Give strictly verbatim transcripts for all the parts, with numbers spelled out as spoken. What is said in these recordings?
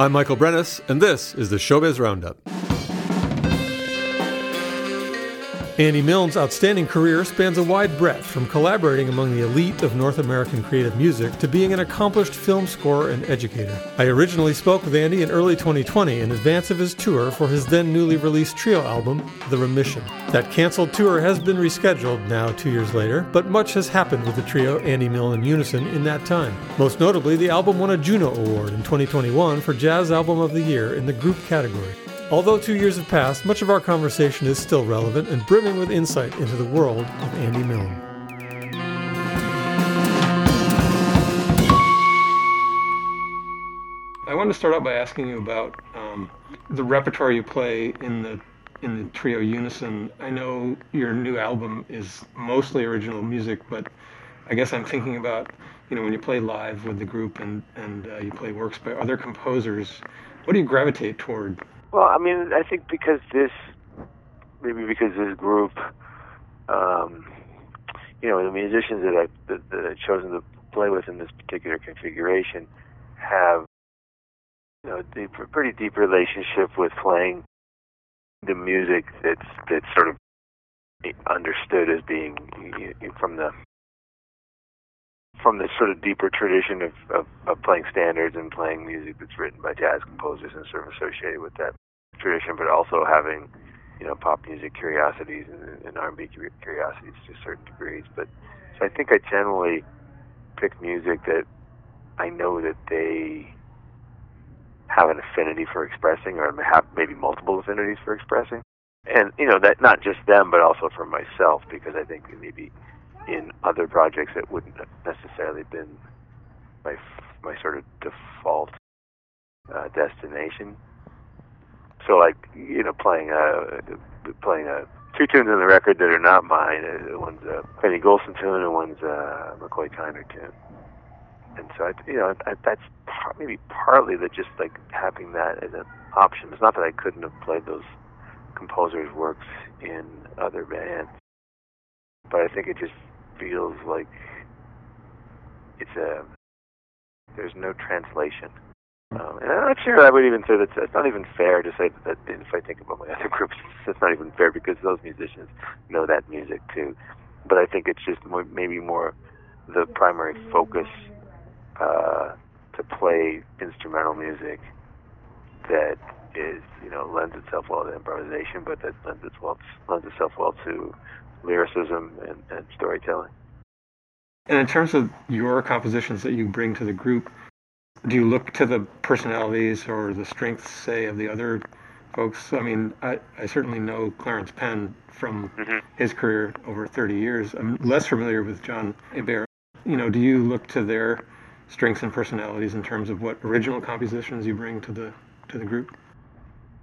I'm Michael Brenes, and this is the Showbiz Roundup. Andy Milne's outstanding career spans a wide breadth, from collaborating among the elite of North American creative music to being an accomplished film scorer and educator. I originally spoke with Andy in early twenty twenty in advance of his tour for his then newly released trio album, The Remission. That canceled tour has been rescheduled now two years later, but much has happened with the trio Andy Milne and Unison in that time. Most notably, the album won a Juno Award in twenty twenty-one for Jazz Album of the Year in the group category. Although two years have passed, much of our conversation is still relevant and brimming with insight into the world of Andy Milne. I wanted to start out by asking you about um, the repertoire you play in the in the trio Unison. I know your new album is mostly original music, but I guess I'm thinking about, you know, when you play live with the group and, and uh, you play works by other composers, what do you gravitate toward? Well, I mean, I think because this, maybe because this group, um, you know, the musicians that I've, that, that I've chosen to play with in this particular configuration have, you know, a deep, pretty deep relationship with playing the music that's, that's sort of understood as being from the, from this sort of deeper tradition of, of, of playing standards and playing music that's written by jazz composers and sort of associated with that tradition, but also having, you know, pop music curiosities and, and R and B curiosities to certain degrees. But so I think I generally pick music that I know that they have an affinity for expressing, or have maybe multiple affinities for expressing. And, you know, that not just them, but also for myself, because I think maybe in other projects that wouldn't have necessarily been my my sort of default uh, destination. So, like, you know, playing a playing a two tunes on the record that are not mine. Uh, one's a Benny Golson tune and one's a McCoy Tyner tune. And so, I, you know, I, that's par- maybe partly that, just like having that as an option. It's not that I couldn't have played those composers' works in other bands, but I think it just feels like it's a, there's no translation. Um, and I'm not sure I would even say that, it's not even fair to say that, that if I think about my other groups, it's not even fair because those musicians know that music too. But I think it's just more, maybe more the primary focus uh, to play instrumental music that is, you know, lends itself well to improvisation, but that lends itself, lends itself well to lyricism and, and storytelling. And in terms of your compositions that you bring to the group, do you look to the personalities or the strengths, say, of the other folks? I mean, I, I certainly know Clarence Penn from mm-hmm. his career over thirty years. I'm less familiar with John Hébert. You know, do you look to their strengths and personalities in terms of what original compositions you bring to the to the group?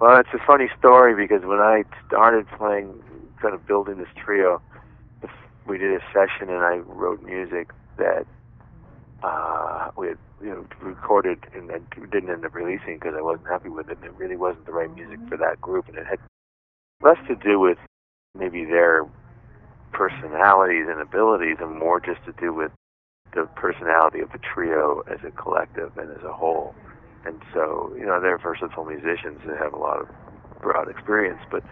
Well, it's a funny story, because when I started playing, kind of building this trio, we did a session and I wrote music that uh, we had, you know, recorded and I didn't end up releasing because I wasn't happy with it, and it really wasn't the right music for that group, and it had less to do with maybe their personalities and abilities and more just to do with the personality of the trio as a collective and as a whole. And so, you know, they're versatile musicians that have a lot of broad experience, but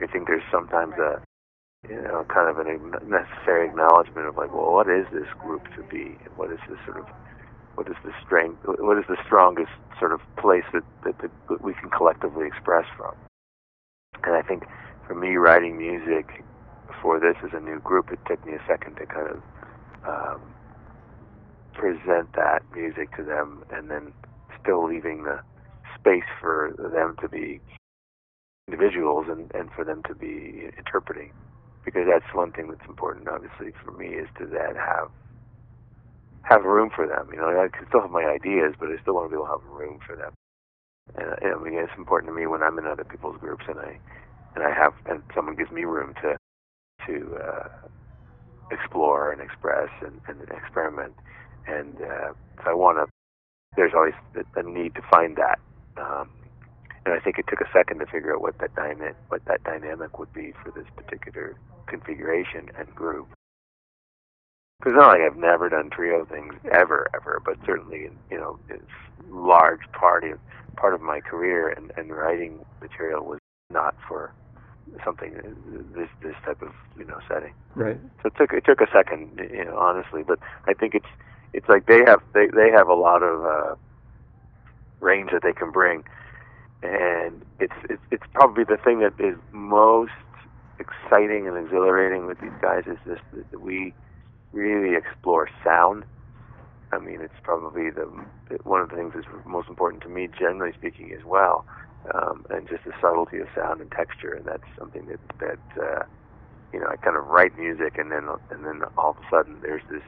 I think there's sometimes a, you know, kind of a necessary acknowledgement of like, well, what is this group to be? And what is this sort of, what is the strength, what is the strongest sort of place that, that, the, that we can collectively express from? And I think for me, writing music for this as a new group, it took me a second to kind of um, present that music to them, and then still leaving the space for them to be individuals and, and for them to be interpreting, because that's one thing that's important, obviously, for me, is to then have have room for them. You know, I can still have my ideas, but I still want to be able to have room for them. And you know, I mean, it's important to me when I'm in other people's groups and I and I have and someone gives me room to to uh, explore and express and, and experiment. And uh, so I want to. There's always a need to find that. Um, And I think it took a second to figure out what that dyna- what that dynamic would be for this particular configuration and group. Because not like I've never done trio things ever, ever, but certainly, you know, it's large part of part of my career, and, and writing material was not for something this this type of you know setting. Right. So it took it took a second, you know, honestly, but I think it's it's like they have they, they have a lot of uh, range that they can bring, and it's, it's it's probably the thing that is most exciting and exhilarating with these guys is this that we really explore sound. I mean, it's probably the one of the things that's most important to me, generally speaking, as well, um, and just the subtlety of sound and texture. And that's something that that uh, you know, I kind of write music, and then and then all of a sudden there's this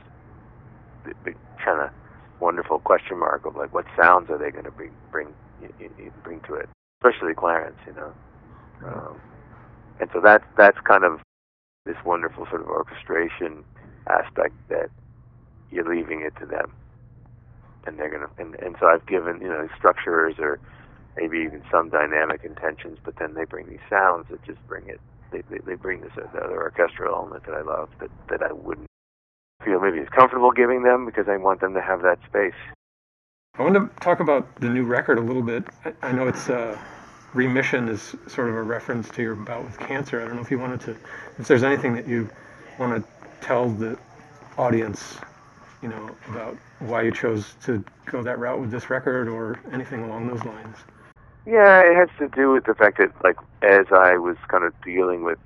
big, big kind of wonderful question mark of like, what sounds are they going to bring bring bring to it? Especially Clarence, you know. Right. Um, and so that's that's kind of this wonderful sort of orchestration aspect that you're leaving it to them, and they're gonna and, and so I've given you know structures or maybe even some dynamic intentions, but then they bring these sounds that just bring it. They they, they bring this other orchestral element that I love that that I wouldn't feel maybe as comfortable giving them because I want them to have that space. I want to talk about the new record a little bit. I, I know it's uh, Remission is sort of a reference to your bout with cancer. I don't know if you wanted to, if there's anything that you want to tell the audience, you know, about why you chose to go that route with this record or anything along those lines. Yeah, it has to do with the fact that, like, as I was kind of dealing with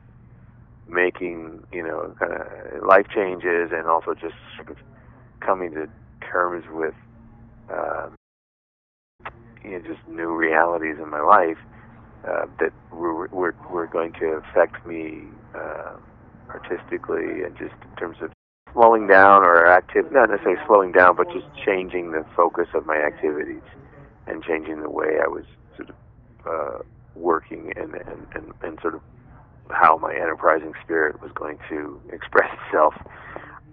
making, you know, kind of life changes and also just sort of coming to terms with, um, you know, just new realities in my life uh, that were, were, were going to affect me uh, artistically and just in terms of slowing down or active, not necessarily slowing down, but just changing the focus of my activities and changing the way I was sort of uh, working and, and, and, and sort of how my enterprising spirit was going to express itself.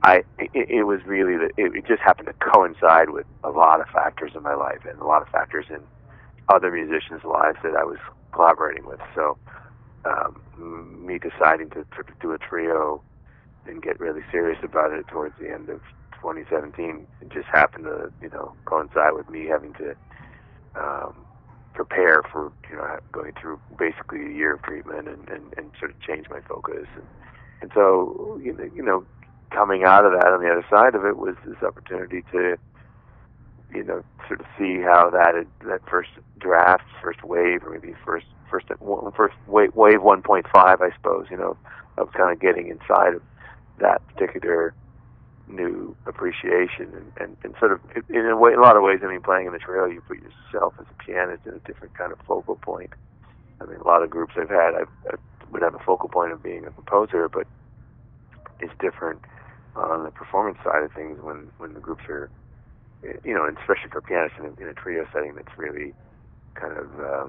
I it, it was really that it, it just happened to coincide with a lot of factors in my life and a lot of factors in other musicians' lives that I was collaborating with. So um, me deciding to do a trio and get really serious about it towards the end of twenty seventeen, it just happened to you know coincide with me having to um, prepare for you know going through basically a year of treatment and, and, and sort of change my focus and, and so you know, you know. Coming out of that, on the other side of it, was this opportunity to, you know, sort of see how that that first draft, first wave, or maybe first first first wave, wave one point five, I suppose, you know, of kind of getting inside of that particular new appreciation, and, and, and sort of in a way, a lot of ways. I mean, playing in the trio, you put yourself as a pianist in a different kind of focal point. I mean, a lot of groups I've had, I've, I would have a focal point of being a composer, but it's different on the performance side of things when, when the groups are, you know, especially for pianists in a, in a trio setting, that's really kind of, uh,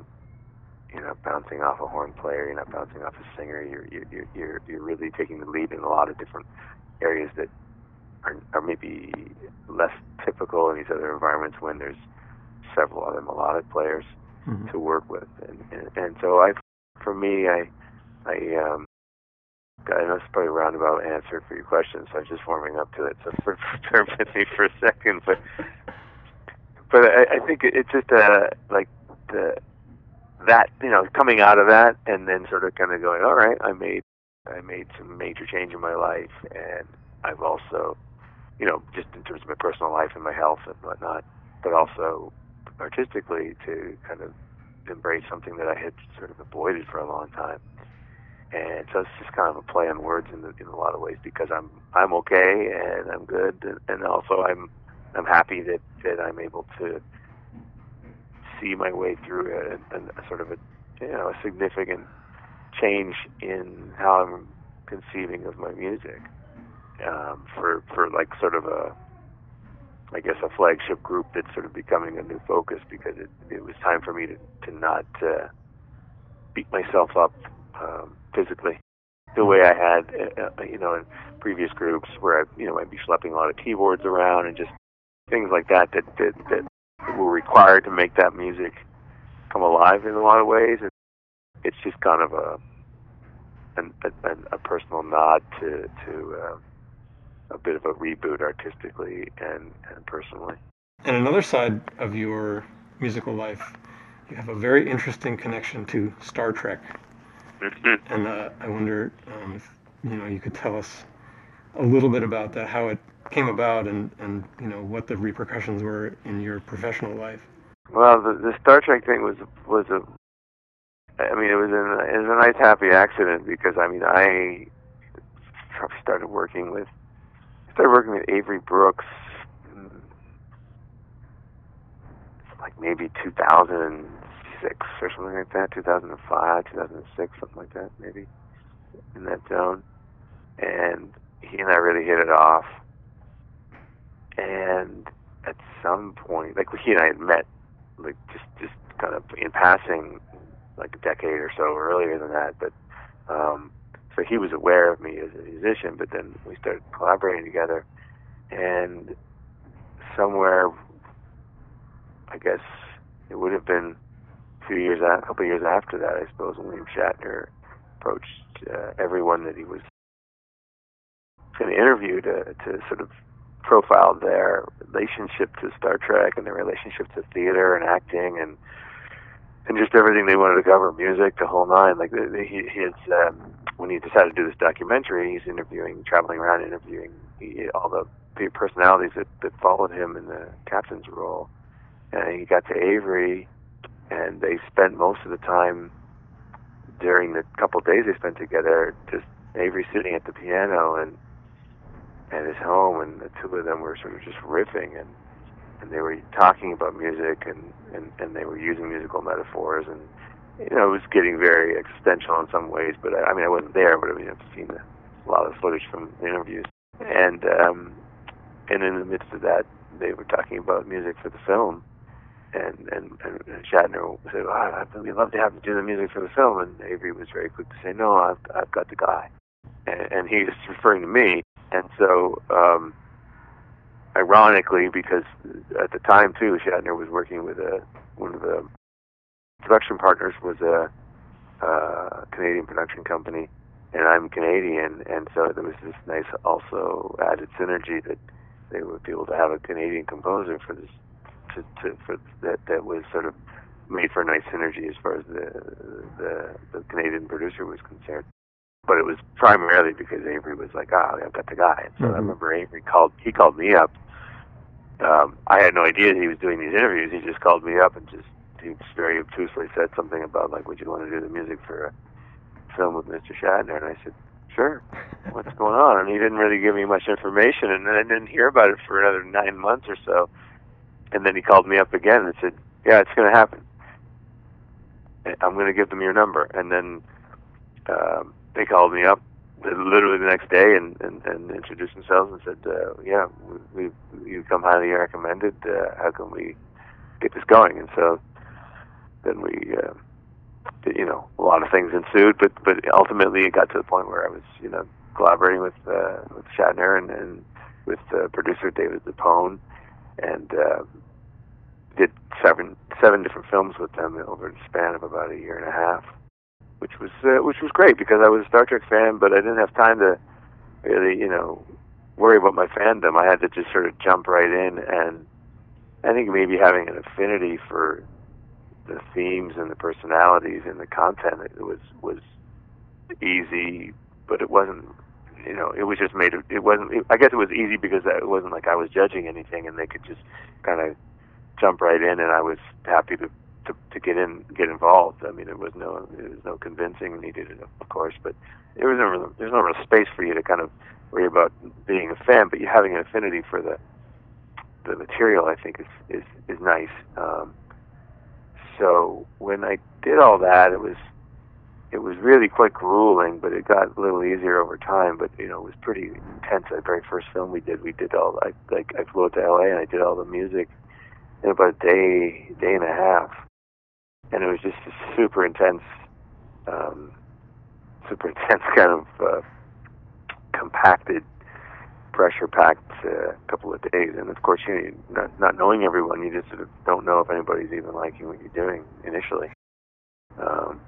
you know, bouncing off a horn player, you're not bouncing off a singer, you're, you're, you're, you're really taking the lead in a lot of different areas that are, are maybe less typical in these other environments when there's several other melodic players mm-hmm. to work with. And, and, and so I, for me, I, I, um, I know it's probably a roundabout answer for your question, so I'm just warming up to it. So prepare with me for a second, but but I, I think it's just uh, like the that you know coming out of that and then sort of kind of going, all right, I made I made some major change in my life, and I've also you know just in terms of my personal life and my health and whatnot, but also artistically to kind of embrace something that I had sort of avoided for a long time. And so it's just kind of a play on words in, the, in a lot of ways because I'm I'm okay and I'm good and, and also I'm I'm happy that, that I'm able to see my way through a, a sort of a you know a significant change in how I'm conceiving of my music um, for for like sort of a I guess a flagship group that's sort of becoming a new focus because it it was time for me to to not uh, beat myself up. Um, physically, the way I had, uh, you know, in previous groups where I, you know, I'd be schlepping a lot of keyboards around and just things like that that, that that were required to make that music come alive in a lot of ways. And it's just kind of a, an, a, a personal nod to to uh, a bit of a reboot artistically and, and personally. And another side of your musical life, you have a very interesting connection to Star Trek. And uh, I wonder um, if you know you could tell us a little bit about that, how it came about, and, and you know what the repercussions were in your professional life. Well, the, the Star Trek thing was was a, I mean, it was an it was a nice happy accident, because I mean I started working with started working with Avery Brooks, like maybe two thousand six or something like that, two thousand five, two thousand six, something like that, maybe in that zone. And he and I really hit it off. And at some point, like he and I had met, like just just kind of in passing, like a decade or so earlier than that. But um, so he was aware of me as a musician, but then we started collaborating together. And somewhere, I guess it would have been a few years, a couple of years after that, I suppose, when William Shatner approached uh, everyone that he was going to interview to to sort of profile their relationship to Star Trek and their relationship to theater and acting and and just everything they wanted to cover, music, the whole nine. Like the, the, his, um, when he decided to do this documentary, he's interviewing, traveling around interviewing he, all the personalities that, that followed him in the captain's role. And he got to Avery, and they spent most of the time during the couple of days they spent together, just Avery sitting at the piano and at his home, and the two of them were sort of just riffing, and, and they were talking about music, and, and, and they were using musical metaphors, and you know it was getting very existential in some ways. But I, I mean, I wasn't there, but I mean, I've seen a lot of footage from the interviews, and um, and in the midst of that, they were talking about music for the film. And, and and Shatner said, oh, we'd love to have you do the music for the film. And Avery was very quick to say, no, I've, I've got the guy. And, and he was referring to me. And so, um, ironically, because at the time, too, Shatner was working with a, one of the production partners was a, a Canadian production company, and I'm Canadian. And so there was this nice also added synergy that they would be able to have a Canadian composer for this. To, to, for that, that was sort of made for a nice synergy as far as the, the the Canadian producer was concerned. But it was primarily because Avery was like, ah, oh, I've got the guy. And so mm-hmm. I remember Avery called, he called me up. Um, I had no idea he was doing these interviews. He just called me up and just, he just very obtusely said something about, like, would you want to do the music for a film with Mister Shatner? And I said, sure, what's going on? And he didn't really give me much information. And then I didn't hear about it for another nine months or so. And then he called me up again and said, yeah, it's going to happen. I'm going to give them your number. And then um, they called me up literally the next day and, and, and introduced themselves and said, uh, yeah, we, we, you come highly recommended. Uh, how can we get this going? And so then we, uh, you know, a lot of things ensued. But, but ultimately it got to the point where I was, you know, collaborating with, uh, with Shatner and, and with uh, producer David Dupone. And uh, did seven seven different films with them over the span of about a year and a half, which was uh, which was great because I was a Star Trek fan, but I didn't have time to really, you know, worry about my fandom. I had to just sort of jump right in, and I think maybe having an affinity for the themes and the personalities and the content, it was was easy, but it wasn't. You know, it was just made. It wasn't. It, I guess it was easy because it wasn't like I was judging anything, and they could just kind of jump right in. And I was happy to, to, to get in, get involved. I mean, there was no, there was no convincing needed, of course, but there was no real, there's no real space for you to kind of worry about being a fan. But you having an affinity for the the material, I think, is is is nice. Um, so when I did all that, it was. It was really quite grueling, but it got a little easier over time. But you know, it was pretty intense. That very first film we did, we did all I, like I flew out to L A and I did all the music in about a day, day and a half, and it was just a super intense, um, super intense kind of uh, compacted, pressure-packed uh, couple of days. And of course, you know, not, not knowing everyone, you just sort of don't know if anybody's even liking what you're doing initially. Um,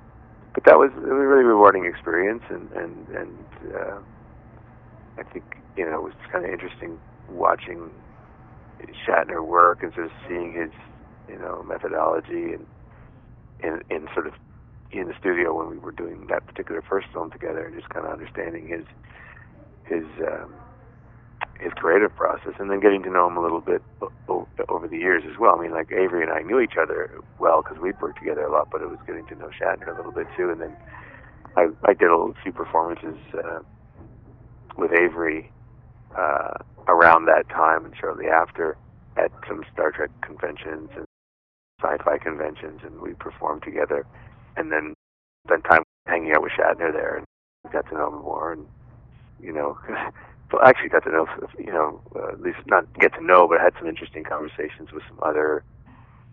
But that was, it was a really rewarding experience, and and and uh, I think, you know, it was kind of interesting watching Shatner work and sort of seeing his, you know, methodology and in in sort of in the studio when we were doing that particular first film together, and just kind of understanding his his um, his creative process, and then getting to know him a little bit o- over the years as well. I mean, like, Avery and I knew each other well because we'd worked together a lot, but it was getting to know Shatner a little bit too. And then I, I did a few performances uh, with Avery uh, around that time and shortly after at some Star Trek conventions and sci-fi conventions, and we performed together. And then spent time hanging out with Shatner there, and got to know him more, and, you know, well, actually got to know, you know, uh, at least not get to know, but I had some interesting conversations with some other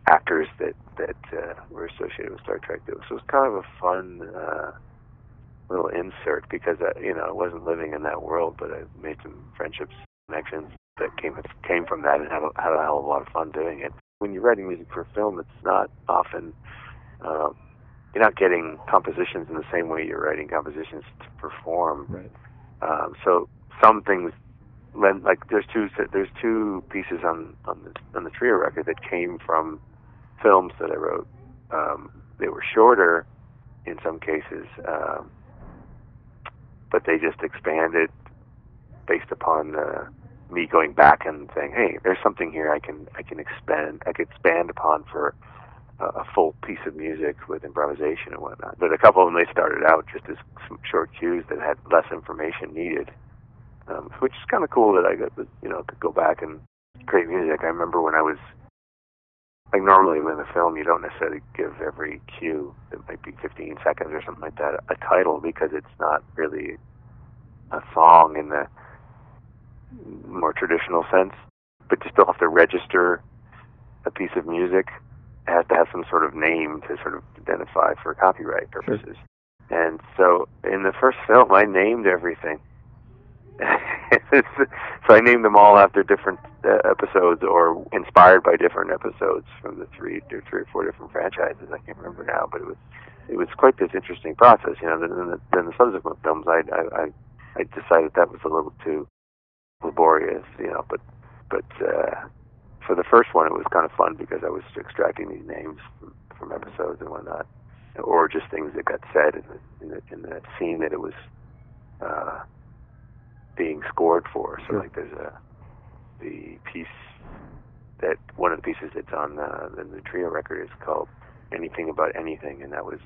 actors that that uh, were associated with Star Trek. So it was kind of a fun uh, little insert, because I, you know, I wasn't living in that world, but I made some friendships, connections that came came from that, and had a, had a hell of a lot of fun doing it. When you're writing music for film, it's not often. Um, You're not getting compositions in the same way you're writing compositions to perform. Right. Um, so some things, lend, like there's two there's two pieces on on the, on the Trio record that came from films that I wrote. Um, they were shorter in some cases, um, but they just expanded based upon uh, me going back and saying, "Hey, there's something here I can I can expand I could expand upon for." A full piece of music with improvisation and whatnot. But a couple of them, they started out just as some short cues that had less information needed, um, which is kind of cool that I got, you know, could go back and create music. I remember when I was, like, normally in a film, you don't necessarily give every cue, it might be fifteen seconds or something like that, a title, because it's not really a song in the more traditional sense. But you still have to register a piece of music. It has to have some sort of name to sort of identify for copyright purposes. Sure. And so in the first film, I named everything. So I named them all after different uh, episodes, or inspired by different episodes from the three, or three or four different franchises. I can't remember now, but it was it was quite this interesting process. You know, then the, then the subsequent films, I, I I decided that was a little too laborious. You know, but but. Uh, For the first one, it was kind of fun because I was extracting these names from, from episodes and whatnot, or just things that got said in the, in the, in the scene that it was uh, being scored for. So, sure. Like, there's a the piece that one of the pieces that's on uh, the, the Trio record is called "Anything About Anything," and that was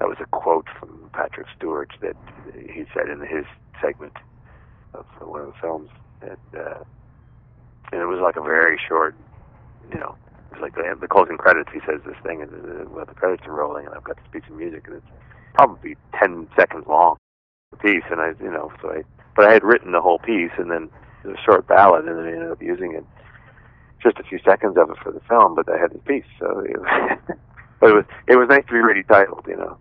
that was a quote from Patrick Stewart that he said in his segment of one of the films that. Uh, And it was like a very short, you know, it was like the, the closing credits, he says this thing, and the, well, the credits are rolling, and I've got this piece of music, and it's probably ten seconds long, the piece, and I, you know, so I, but I had written the whole piece, and then it was a short ballad, and then I ended up using it, just a few seconds of it for the film, but I had the piece, so it was, but it was, it was nice to be really titled, you know.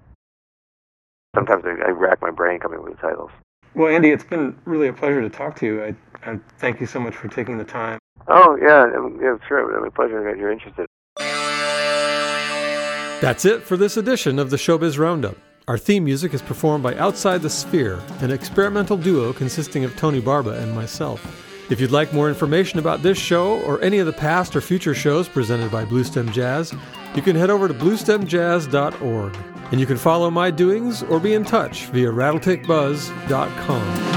Sometimes I, I rack my brain coming up with titles. Well, Andy, it's been really a pleasure to talk to you. I, I thank you so much for taking the time. Oh, yeah, yeah, sure. It was a pleasure that you're interested. That's it for this edition of the Showbiz Roundup. Our theme music is performed by Outside the Sphere, an experimental duo consisting of Tony Barba and myself. If you'd like more information about this show or any of the past or future shows presented by Bluestem Jazz, you can head over to bluestem jazz dot org. And you can follow my doings or be in touch via rattle tick buzz dot com.